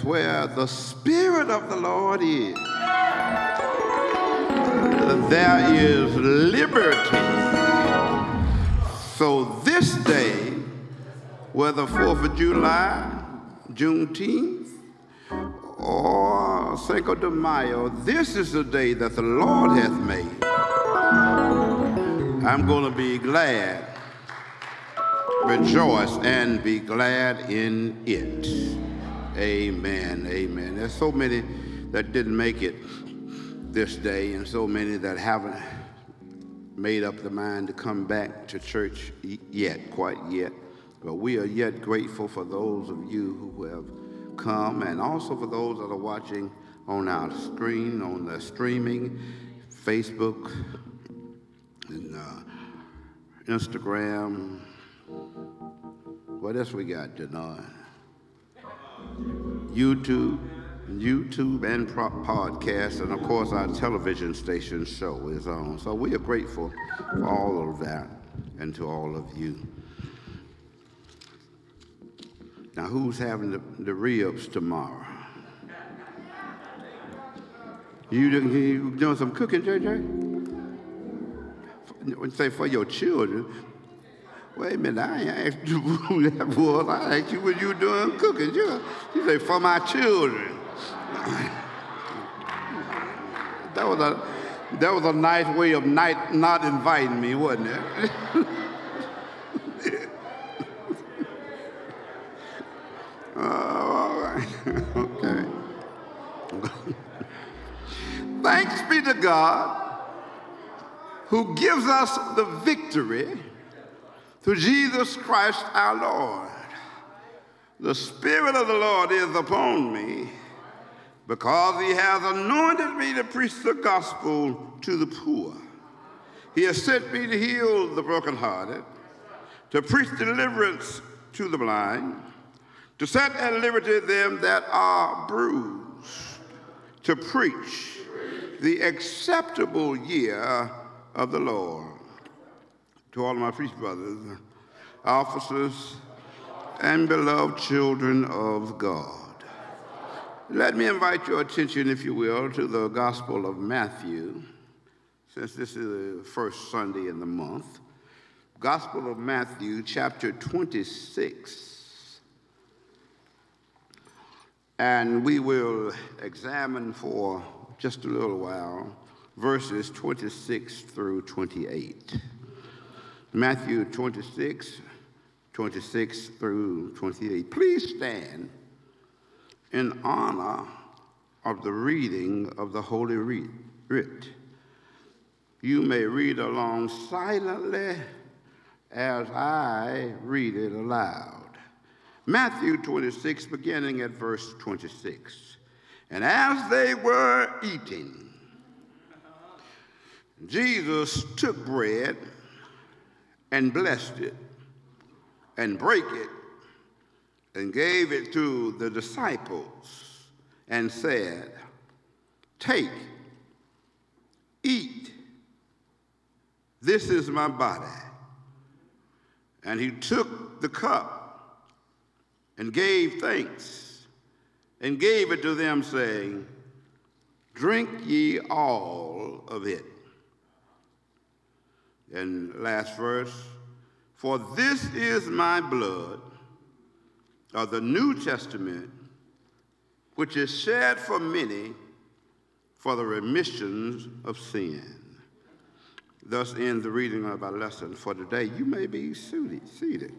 Where the Spirit of the Lord is, there is liberty. So this day, whether 4th of July, Juneteenth, or Cinco de Mayo, this is the day that the Lord hath made. I'm going to be glad, rejoice, and be glad in it. Amen, amen. There's so many that didn't make it this day, and so many that haven't made up their mind to come back to church yet, quite yet. But we are yet grateful for those of you who have come, and also for those that are watching on our screen, on the streaming, Facebook, and Instagram. What else we got, Janine? YouTube and podcasts, and of course our television station show is on. So we are grateful for all of that and to all of you. Now who's having the ribs tomorrow? You doing some cooking, JJ? Say for your children. Wait a minute, I ain't asked you who that was. I asked you what you were doing cooking. You say, for my children. That was a nice way of not inviting me, wasn't it? All right, okay. Thanks be to God who gives us the victory through Jesus Christ our Lord. The Spirit of the Lord is upon me, because he has anointed me to preach the gospel to the poor. He has sent me to heal the brokenhearted, to preach deliverance to the blind, to set at liberty them that are bruised, to preach the acceptable year of the Lord. To all of my priest brothers, officers, and beloved children of God. Let me invite your attention, if you will, to the Gospel of Matthew, since this is the first Sunday in the month. Gospel of Matthew, chapter 26. And we will examine for just a little while verses 26 through 28. Matthew 26, 26 through 28. Please stand in honor of the reading of the Holy Writ. You may read along silently as I read it aloud. Matthew 26, beginning at verse 26. And as they were eating, Jesus took bread and blessed it, and brake it, and gave it to the disciples, and said, "Take, eat, this is my body." And he took the cup, and gave thanks, and gave it to them, saying, "Drink ye all of it." And last verse, "For this is my blood of the New Testament, which is shed for many for the remission of sin." Thus ends the reading of our lesson for today. You may be seated.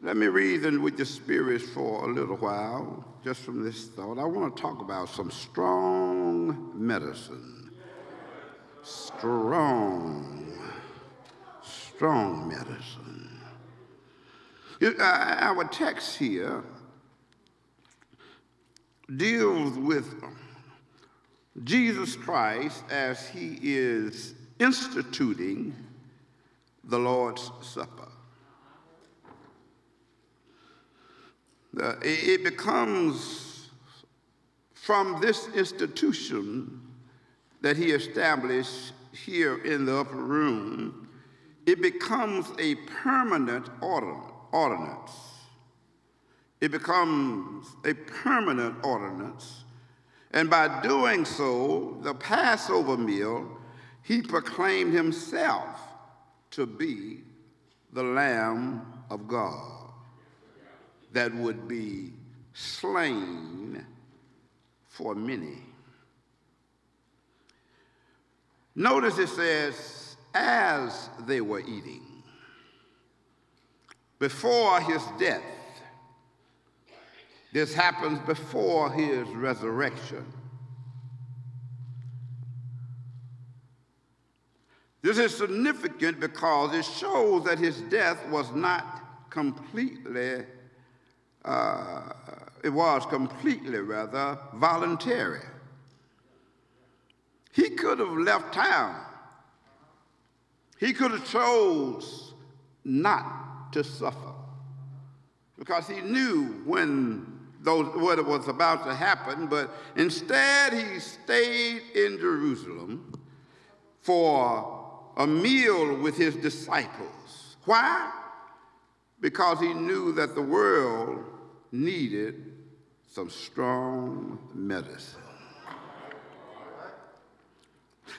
Let me reason with your spirit for a little while, just from this thought. I want to talk about some strong medicine. Strong medicine. Our text here deals with Jesus Christ as he is instituting the Lord's Supper. It becomes from this institution that he established here in the upper room, it becomes a permanent ordinance ordinance. It becomes a permanent ordinance. And by doing so, the Passover meal, he proclaimed himself to be the Lamb of God that would be slain for many. Notice it says, as they were eating, before his death. This happens before his resurrection. This is significant because it shows that his death was not completely, voluntary. He could have left town. He could have chose not to suffer because he knew what was about to happen, but instead he stayed in Jerusalem for a meal with his disciples. Why? Because he knew that the world needed some strong medicine.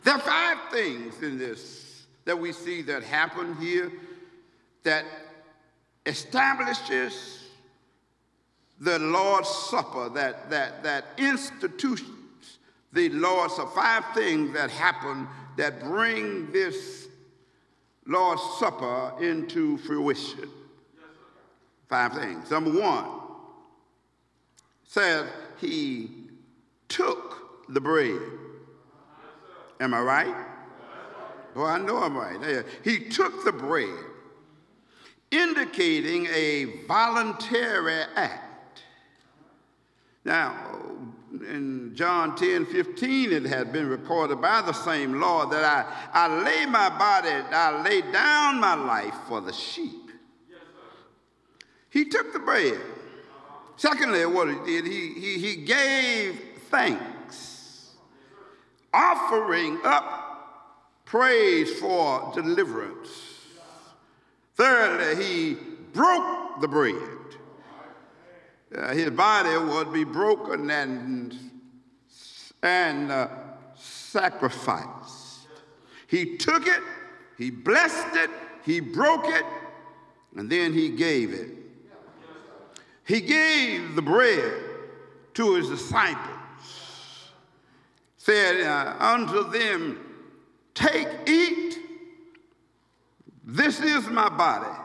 There are five things in this that we see that happen here that establishes the Lord's Supper, that institutes the Lord's Supper. Five things that happen that bring this Lord's Supper into fruition. Five things. Number one, says he took the bread. Am I right? Well, I know I'm right. He took the bread, indicating a voluntary act. Now, in John 10:15, it had been recorded by the same Lord that I lay my body, I lay down my life for the sheep. Yes, sir. He took the bread. Secondly, what he did, he gave thanks, offering up praise for deliverance. Thirdly, he broke the bread. His body would be broken and sacrificed. He took it, he blessed it, he broke it, and then he gave it. He gave the bread to his disciples, said unto them, take, eat, this is my body.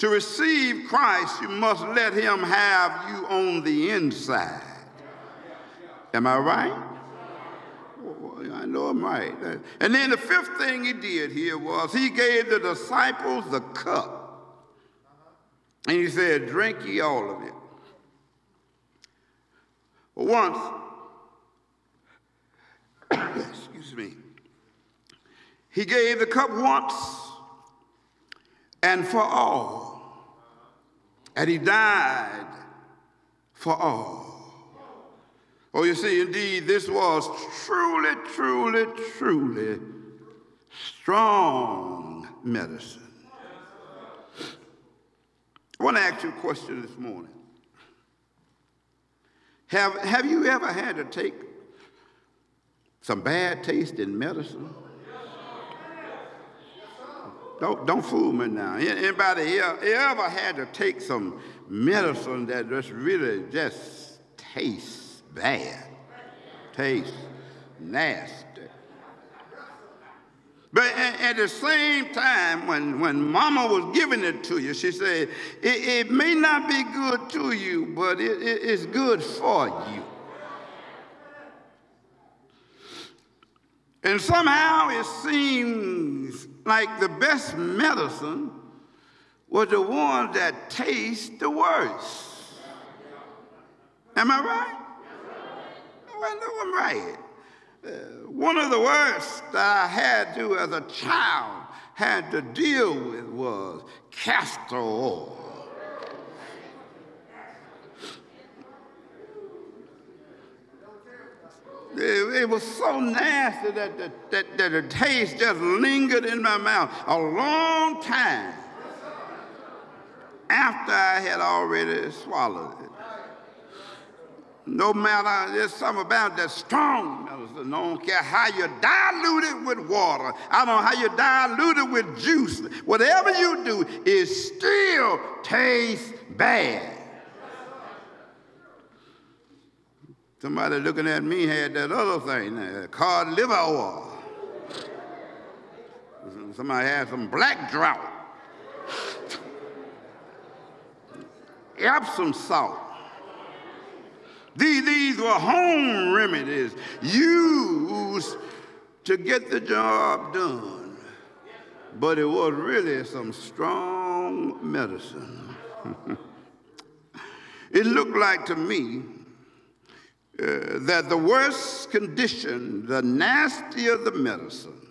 To receive Christ, you must let him have you on the inside. Am I right? Oh, I know I'm right. And then the fifth thing he did here was he gave the disciples the cup. And he said, drink ye all of it. Once, excuse me, he gave the cup once and for all. And he died for all. Oh, you see, indeed, this was truly, truly, truly strong medicine. I want to ask you a question this morning. Have you ever had to take some bad tasting medicine? Don't fool me now. Anybody here ever had to take some medicine that just really just tastes bad, tastes nasty? But at the same time, when Mama was giving it to you, she said, it may not be good to you, but it's good for you. And somehow it seems like the best medicine was the one that tastes the worst. Am I right? Oh, I know I'm right. One of the worst that I had to, as a child, had to deal with was castor oil. It was so nasty that the taste just lingered in my mouth a long time. after I had already swallowed it. No matter, there's something about that strong medicine. I don't care how you dilute it with water. I don't know how you dilute it with juice. Whatever you do, it still tastes bad. Somebody looking at me had that other thing called liver oil. Somebody had some black drought. Epsom salt. These were home remedies used to get the job done. But it was really some strong medicine. It looked like to me that the worse condition, the nastier the medicine,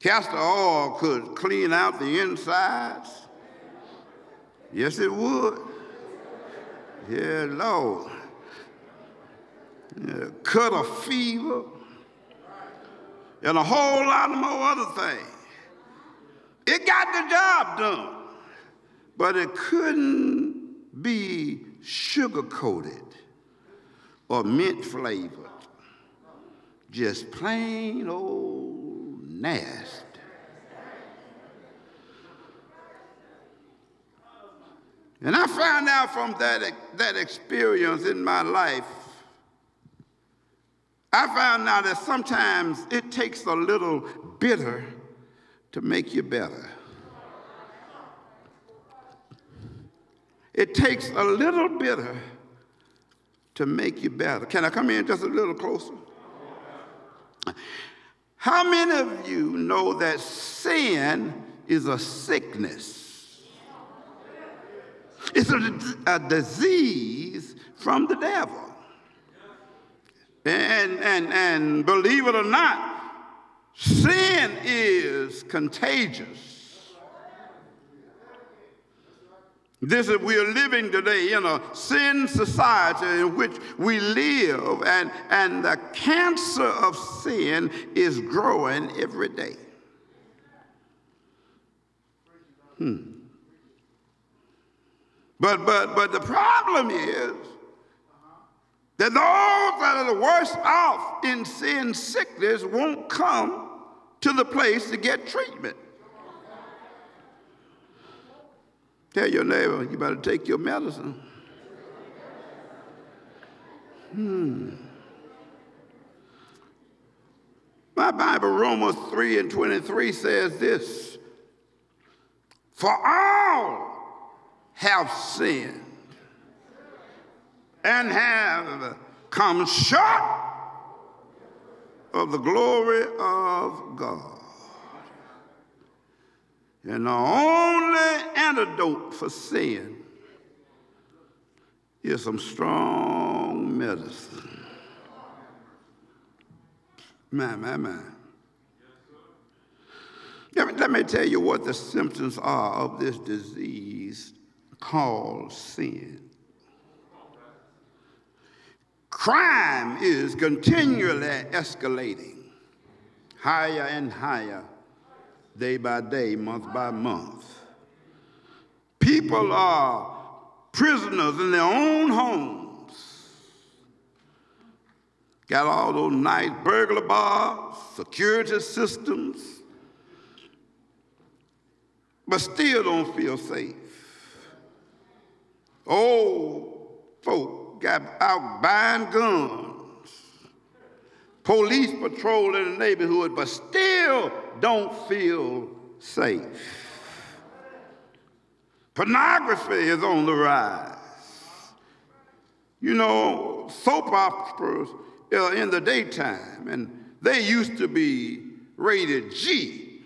castor oil could clean out the insides. Yes, it would. Yeah, Lord. Yeah, cut a fever and a whole lot of more other things. It got the job done, but it couldn't be sugar-coated or mint-flavored. Just plain old nasty. And I found out from that experience in my life, I found out that sometimes it takes a little bitter to make you better. It takes a little bitter to make you better. Can I come in just a little closer? How many of you know that sin is a sickness? It's a disease from the devil. And believe it or not, sin is contagious. We're living today in a sin society in which we live, and the cancer of sin is growing every day. But the problem is, that those that are the worst off in sin sickness won't come to the place to get treatment. Tell your neighbor, you better take your medicine. My Bible, Romans 3:23 says this, "For all have sinned and have come short of the glory of God." And the only antidote for sin is some strong medicine. My. Let me tell you what the symptoms are of this disease called sin. Crime is continually escalating, higher and higher, day by day, month by month. People are prisoners in their own homes. Got all those nice burglar bars, security systems, but still don't feel safe. Old folk got out buying guns, police patrol in the neighborhood, but still don't feel safe. Pornography is on the rise. You know, soap operas are in the daytime, and they used to be rated G.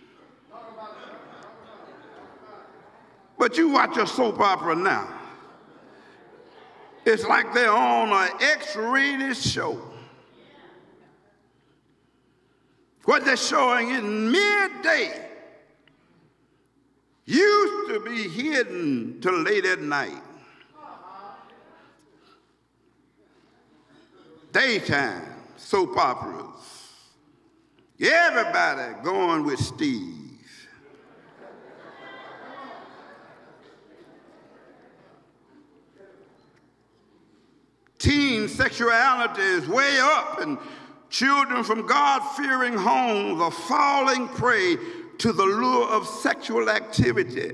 But you watch a soap opera now. It's like they're on an X-rated show. What they're showing in midday used to be hidden till late at night. Daytime soap operas. Everybody going with Steve. sexuality is way up, and children from God-fearing homes are falling prey to the lure of sexual activity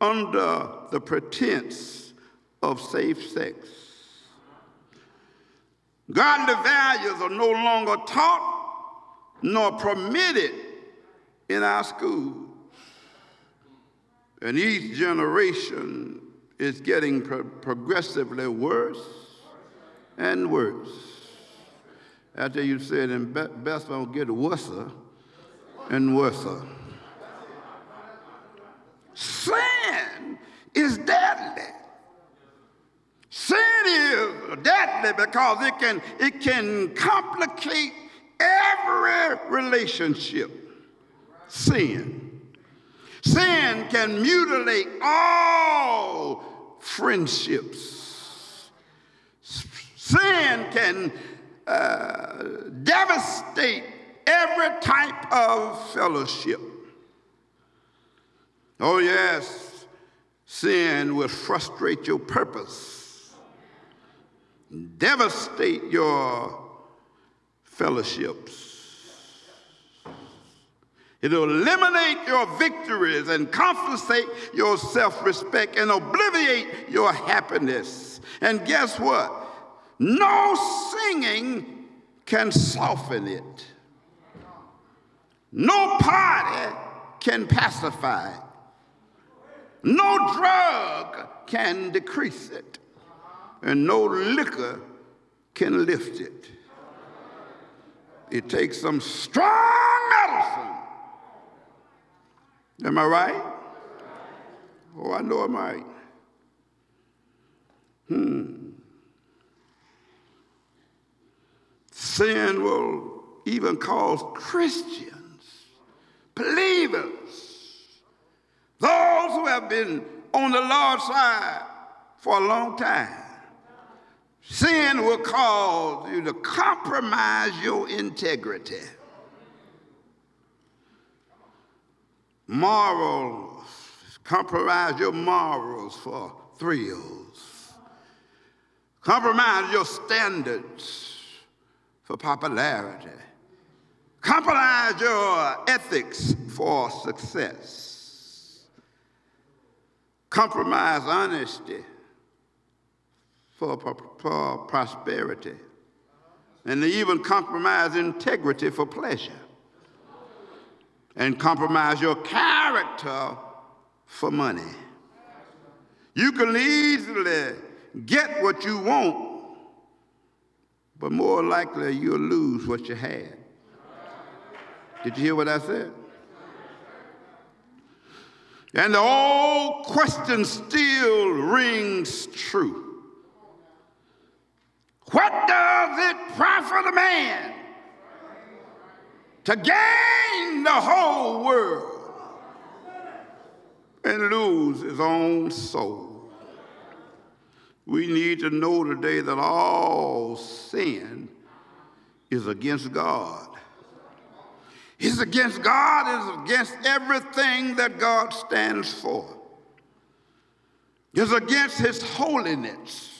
under the pretense of safe sex. Godly values are no longer taught nor permitted in our schools. And each generation is getting progressively worse and worse. After you said in Bethel, get worse and worse. Sin is deadly. Sin is deadly because it can complicate every relationship. Sin can mutilate all friendships. Sin can devastate every type of fellowship. Oh yes, sin will frustrate your purpose, devastate your fellowships. It'll eliminate your victories and confiscate your self-respect and obliterate your happiness. And guess what? No singing can soften it. No party can pacify it. No drug can decrease it. And no liquor can lift it. It takes some strong medicine. Am I right? Oh, I know I'm right. Sin will even cause Christians, believers, those who have been on the Lord's side for a long time. Sin will cause you to compromise your integrity. Morals, compromise your morals for thrills. Compromise your standards for popularity. Compromise your ethics for success. Compromise honesty for prosperity. And they even compromise integrity for pleasure. And compromise your character for money. You can easily get what you want, but more likely you'll lose what you had. Did you hear what I said? And the old question still rings true. What does it profit a man to gain the whole world and lose his own soul? We need to know today that all sin is against God. It's against God, it's against everything that God stands for. It's against his holiness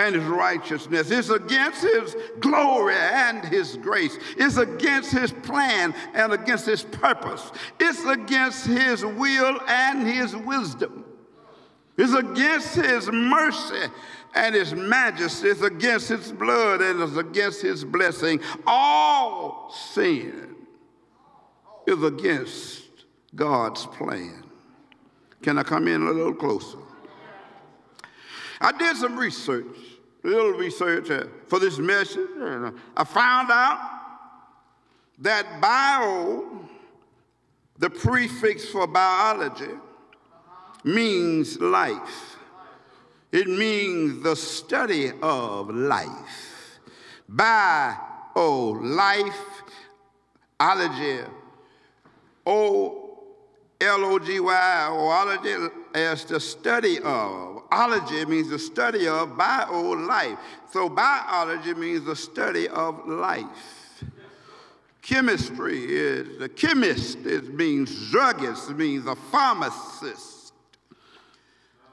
and his righteousness. It's against his glory and his grace. It's against his plan and against his purpose. It's against his will and his wisdom. It's against his mercy and his majesty. It's against his blood and it's against his blessing. All sin is against God's plan. Can I come in a little closer? I did some research, a little research for this message. I found out that bio, the prefix for biology, means life. It means the study of life. Bio, life, ology, O-L-O-G-Y, ology, as the study of. Ology means the study of, bio, life. So biology means the study of life. Chemistry is the chemist, it means druggist, it means a pharmacist.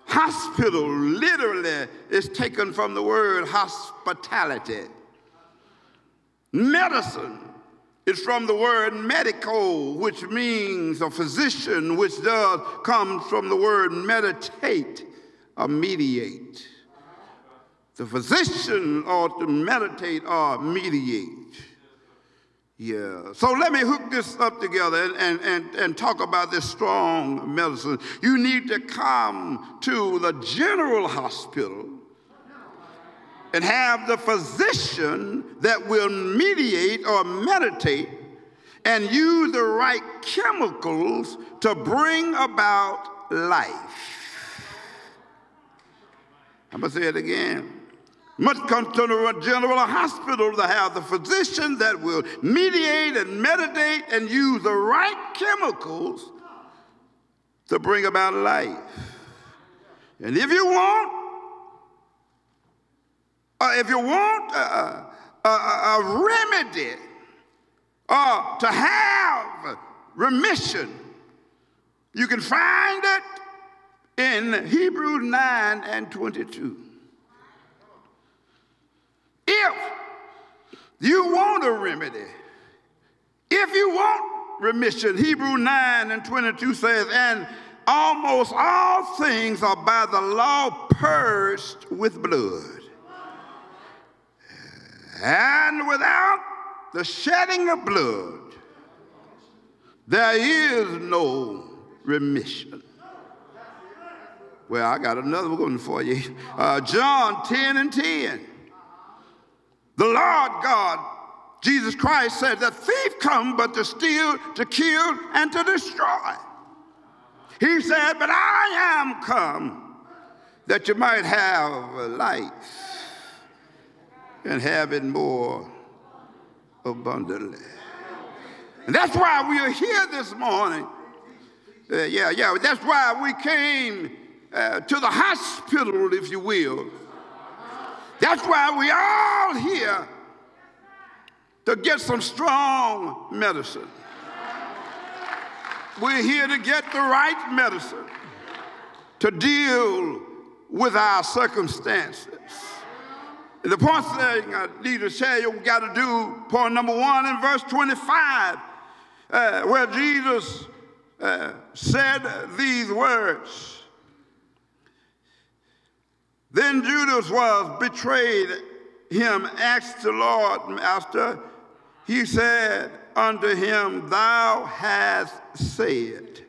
Hospital literally is taken from the word hospitality. Medicine is from the word medico, which means a physician, which comes from the word meditate or mediate. The physician ought to meditate or mediate. Yeah, so let me hook this up together and talk about this strong medicine. You need to come to the general hospital and have the physician that will mediate or meditate and use the right chemicals to bring about life. I'm going to say it again. Must come to the general hospital to have the physician that will mediate and meditate and use the right chemicals to bring about life. And if you want a remedy to have remission, you can find it in Hebrews 9 and 22. If you want a remedy, if you want remission, Hebrews 9 and 22 says, and almost all things are by the law purged with blood. And without the shedding of blood, there is no remission. Well, I got another one for you. John 10 and 10. The Lord God, Jesus Christ, said, the thief come but to steal, to kill, and to destroy. He said, but I am come that you might have life and have it more abundantly. And that's why we are here this morning. That's why we came to the hospital, if you will. That's why we all here to get some strong medicine. We're here to get the right medicine to deal with our circumstances. And the point I need to share you, we got to do point number one in verse 25, where Jesus said these words. Then Judas was betrayed. Him asked the Lord, Master, he said unto him, thou hast said.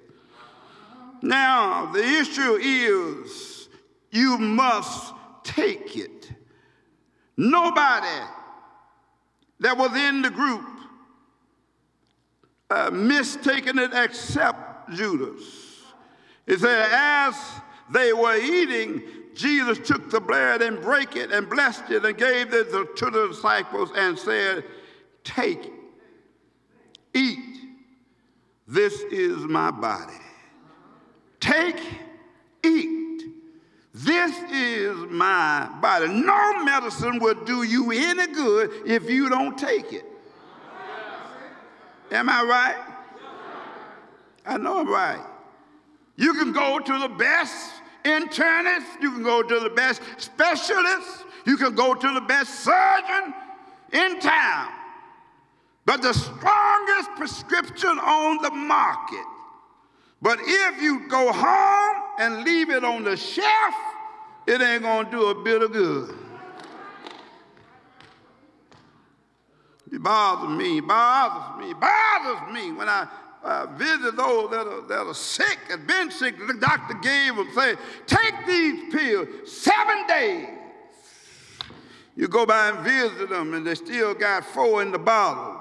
Now, the issue is you must take it. Nobody that was in the group mistaken it except Judas. It said, as they were eating, Jesus took the bread and brake it and blessed it and gave it to the disciples and said, take it, eat, this is my body. Take, eat, this is my body. No medicine will do you any good if you don't take it. Am I right? I know I'm right. You can go to the best internist, you can go to the best specialist, you can go to the best surgeon in town. But the strongest prescription on the market. But if you go home and leave it on the shelf, it ain't gonna do a bit of good. It bothers me when I visit those that are sick, have been sick. The doctor gave them, say, take these pills, 7 days. You go by and visit them, and they still got 4 in the bottle.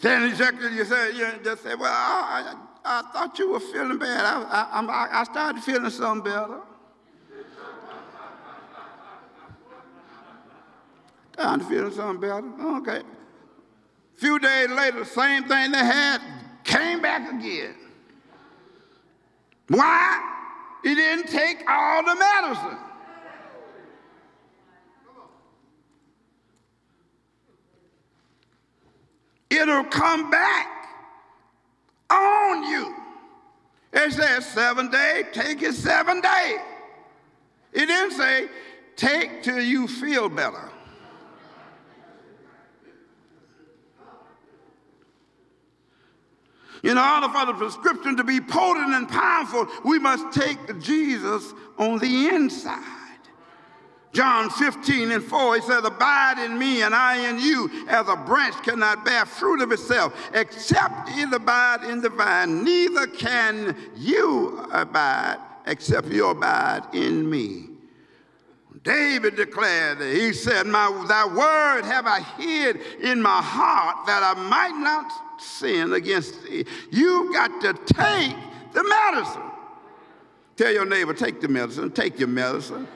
Then you just say, well, I thought you were feeling bad. I started feeling something better. Okay. Few days later, same thing they had came back again. Why? He didn't take all the medicine. It'll come back on you. It says 7 days, take it 7 days. It didn't say take till you feel better. In order for the prescription to be potent and powerful, we must take Jesus on the inside. John 15:4, he says, abide in me and I in you, as a branch cannot bear fruit of itself, except it abide in the vine, neither can you abide, except you abide in me. David declared, he said, thy word have I hid in my heart that I might not sin against thee. You've got to take the medicine. Tell your neighbor, take the medicine, take your medicine.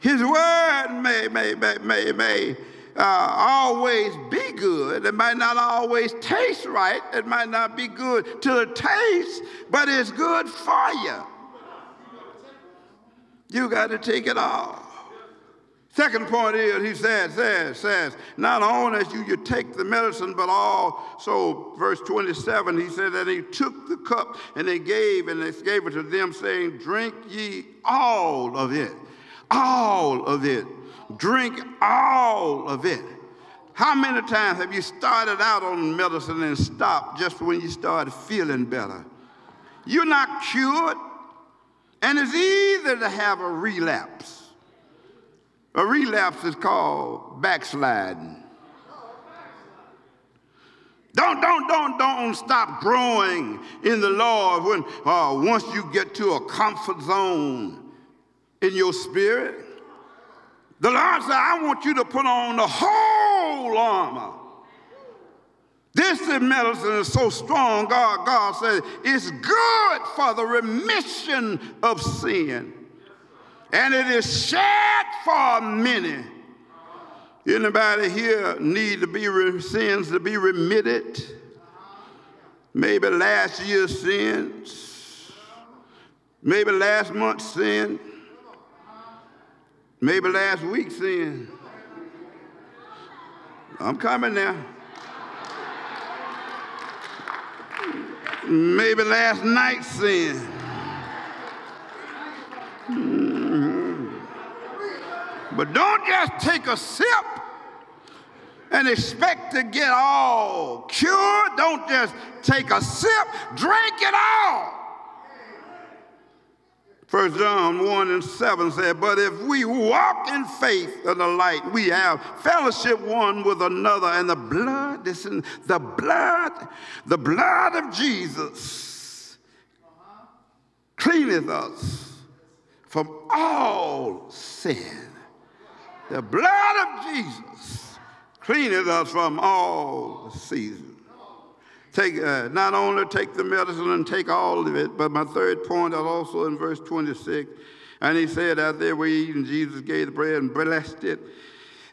His word may always be good. It might not always taste right. It might not be good to the taste, but it's good for you. You got to take it all. Second point is, he says, not only as you take the medicine, but also, verse 27, he said that he took the cup and they gave it to them, saying, drink ye all of it. All of it. Drink all of it. How many times have you started out on medicine and stopped just when you started feeling better? You're not cured, and it's easy to have a relapse. A relapse is called backsliding. Don't stop growing in the Lord when once you get to a comfort zone in your spirit. The Lord said, I want you to put on the whole armor. This medicine is so strong, God said, it's good for the remission of sin. And it is shed for many. Anybody here need sins to be remitted? Maybe last year's sins. Maybe last month's sin. Maybe last week's sin. I'm coming now. Maybe last night's sin. But don't just take a sip and expect to get all cured. Don't just take a sip. Drink it all. 1 John 1:7 said, but if we walk in faith of the light, we have fellowship one with another, and the blood of Jesus cleaneth us from all sin. The blood of Jesus cleaneth us from all sin. Not only take the medicine and take all of it, but my third point is also in verse 26. And he said, as they were eating, Jesus gave the bread and blessed it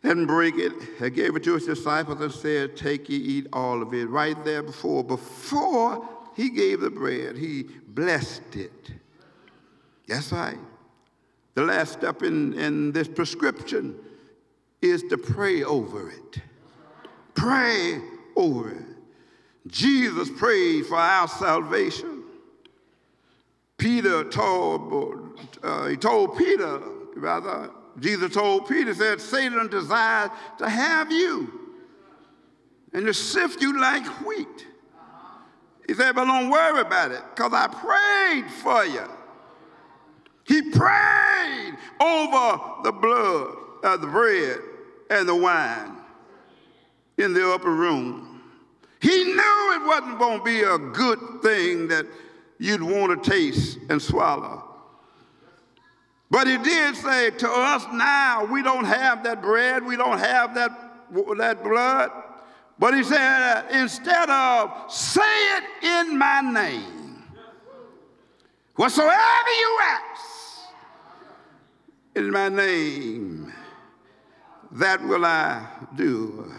and broke it, and gave it to his disciples and said, take ye, eat all of it. Right there before he gave the bread, he blessed it. That's right. The last step in this prescription is to pray over it. Pray over it. Jesus prayed for our salvation. Jesus told Peter, said, Satan desires to have you and to sift you like wheat. He said, but don't worry about it, because I prayed for you. He prayed over the blood, the bread and the wine in the upper room. He knew it wasn't going to be a good thing that you'd want to taste and swallow. But he did say to us now, we don't have that bread, we don't have that blood. But he said, instead of say it in my name, whatsoever you ask in my name, that will I do.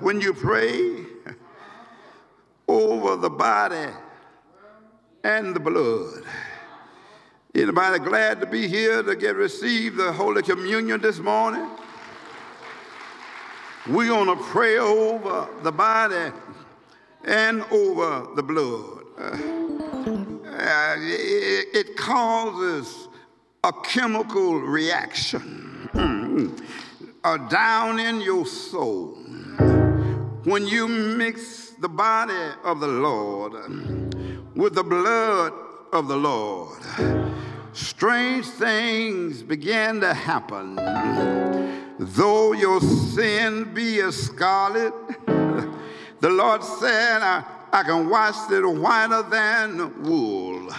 When you pray over the body and the blood. Anybody glad to be here to receive the Holy Communion this morning? We're going to pray over the body and over the blood. It causes a chemical reaction down in your soul. When you mix the body of the Lord with the blood of the Lord, strange things begin to happen. Though your sin be as scarlet, the Lord said, I can wash it whiter than wool.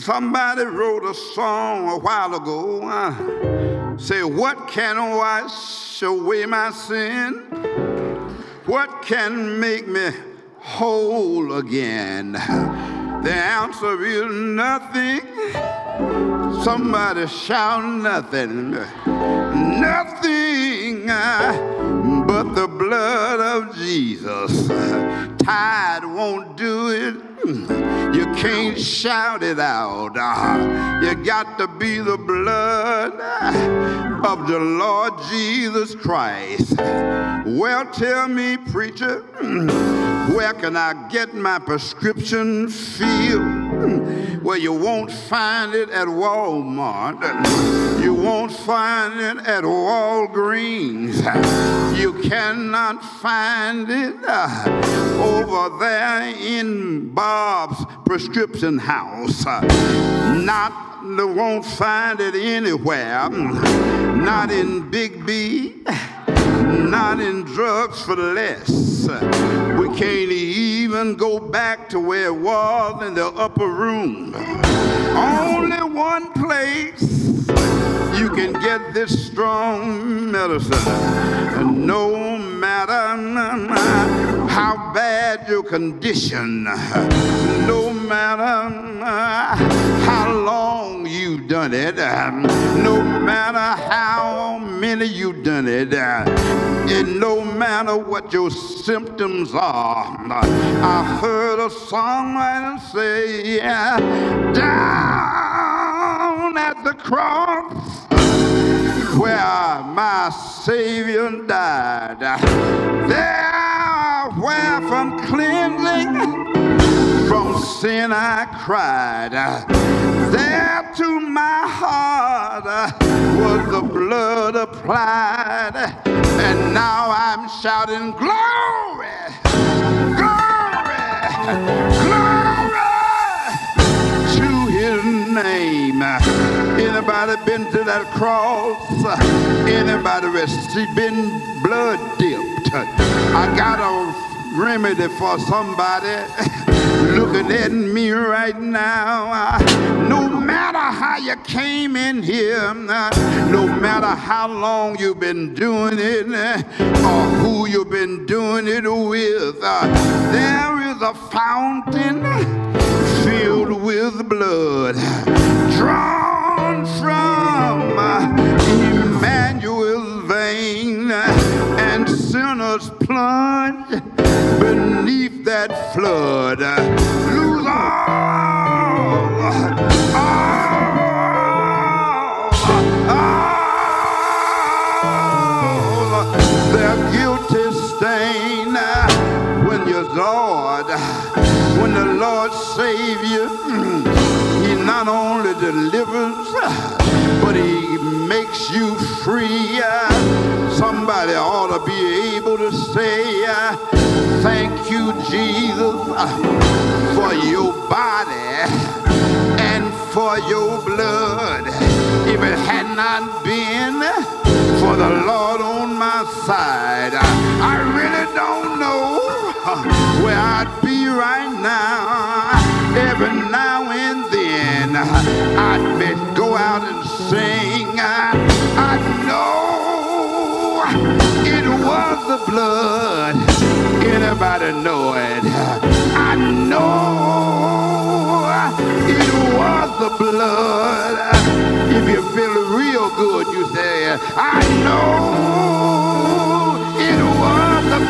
Somebody wrote a song a while ago. Say, what can wash away my sin? What can make me whole again? The answer is nothing. Somebody shout nothing. Nothing but the blood of Jesus. Tide won't do it. You can't shout it out. You got to be the blood of the Lord Jesus Christ. Well, tell me, preacher, where can I get my prescription filled? Well, you won't find it at Walmart. You won't find it at Walgreens. You cannot find it over there in Bob's prescription house. Won't find it anywhere. Not in Big B. Not in Drugs for Less. We can't even go back to where it was in the upper room. Only one place you can get this strong medicine. No matter how bad your condition, no matter how long you've done it, no matter how many you've done it, and no matter what your symptoms are. I heard a songwriter say, down at the cross where my Savior died, there where from cleansing from sin I cried, there to my heart was the blood applied, and now I'm shouting glory, glory, glory to his name. Anybody been to that cross? Anybody been blood dipped? I got a remedy for somebody looking at me right now. No matter how you came in here, no matter how long you've been doing it, or who you've been doing it with, there is a fountain filled with blood, drawn from Emmanuel's vein, and sinners plunge beneath that flood. Lose all their guilty stain. When your Lord, when the Lord save you, not only delivers, but he makes you free. Somebody ought to be able to say, thank you, Jesus, for your body and for your blood. If it had not been for the Lord on my side, I really don't know where I'd be right now. Every now and then I'd been go out and sing. I know it was the blood. Anybody know it? I know it was the blood. If you feel real good, you say, I know it was the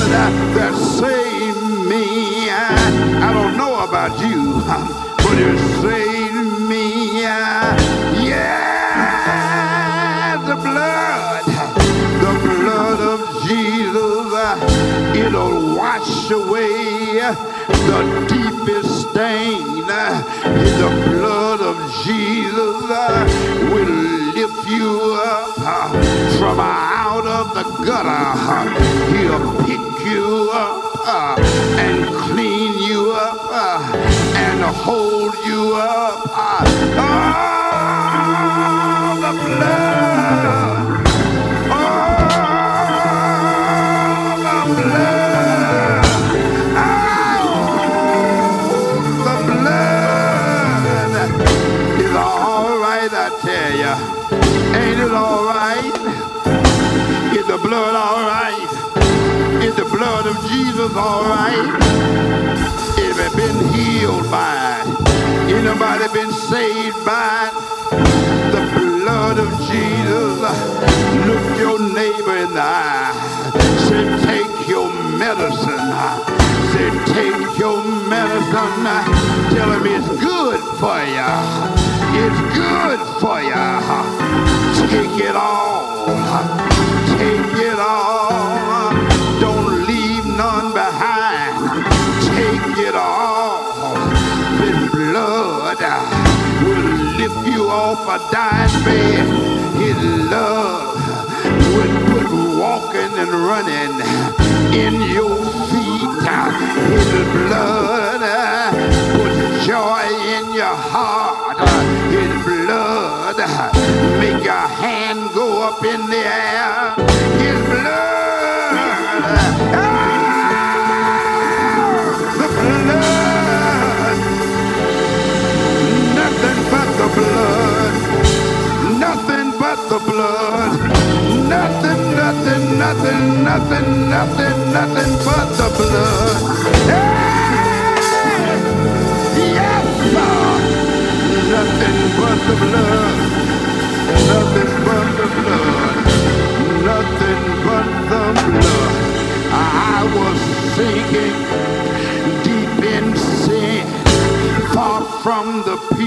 blood that saved me. I don't know about you, but it saved me, yeah, the blood wash away the deepest stain. The blood of Jesus will lift you up from out of the gutter. He'll pick you up and clean you up and hold you up. Oh, the blood. Blood all right? Is the blood of Jesus all right? If it been healed by it, anybody been saved by it? The blood of Jesus. Look your neighbor in the eye. Say, take your medicine. Say, take your medicine. Tell him it's good for you. It's good for you. Take it all. Take it all, don't leave none behind. Take it all, the blood will lift you off a dying bed. His love will put walking and running in your feet. His blood puts joy in your heart. His blood make your hand go up in the air. The blood, nothing, nothing, nothing, nothing, nothing, nothing but the blood. Hey! Yes, Lord. Nothing but the blood, nothing but the blood, nothing but the blood. I was sinking deep in sin, far from the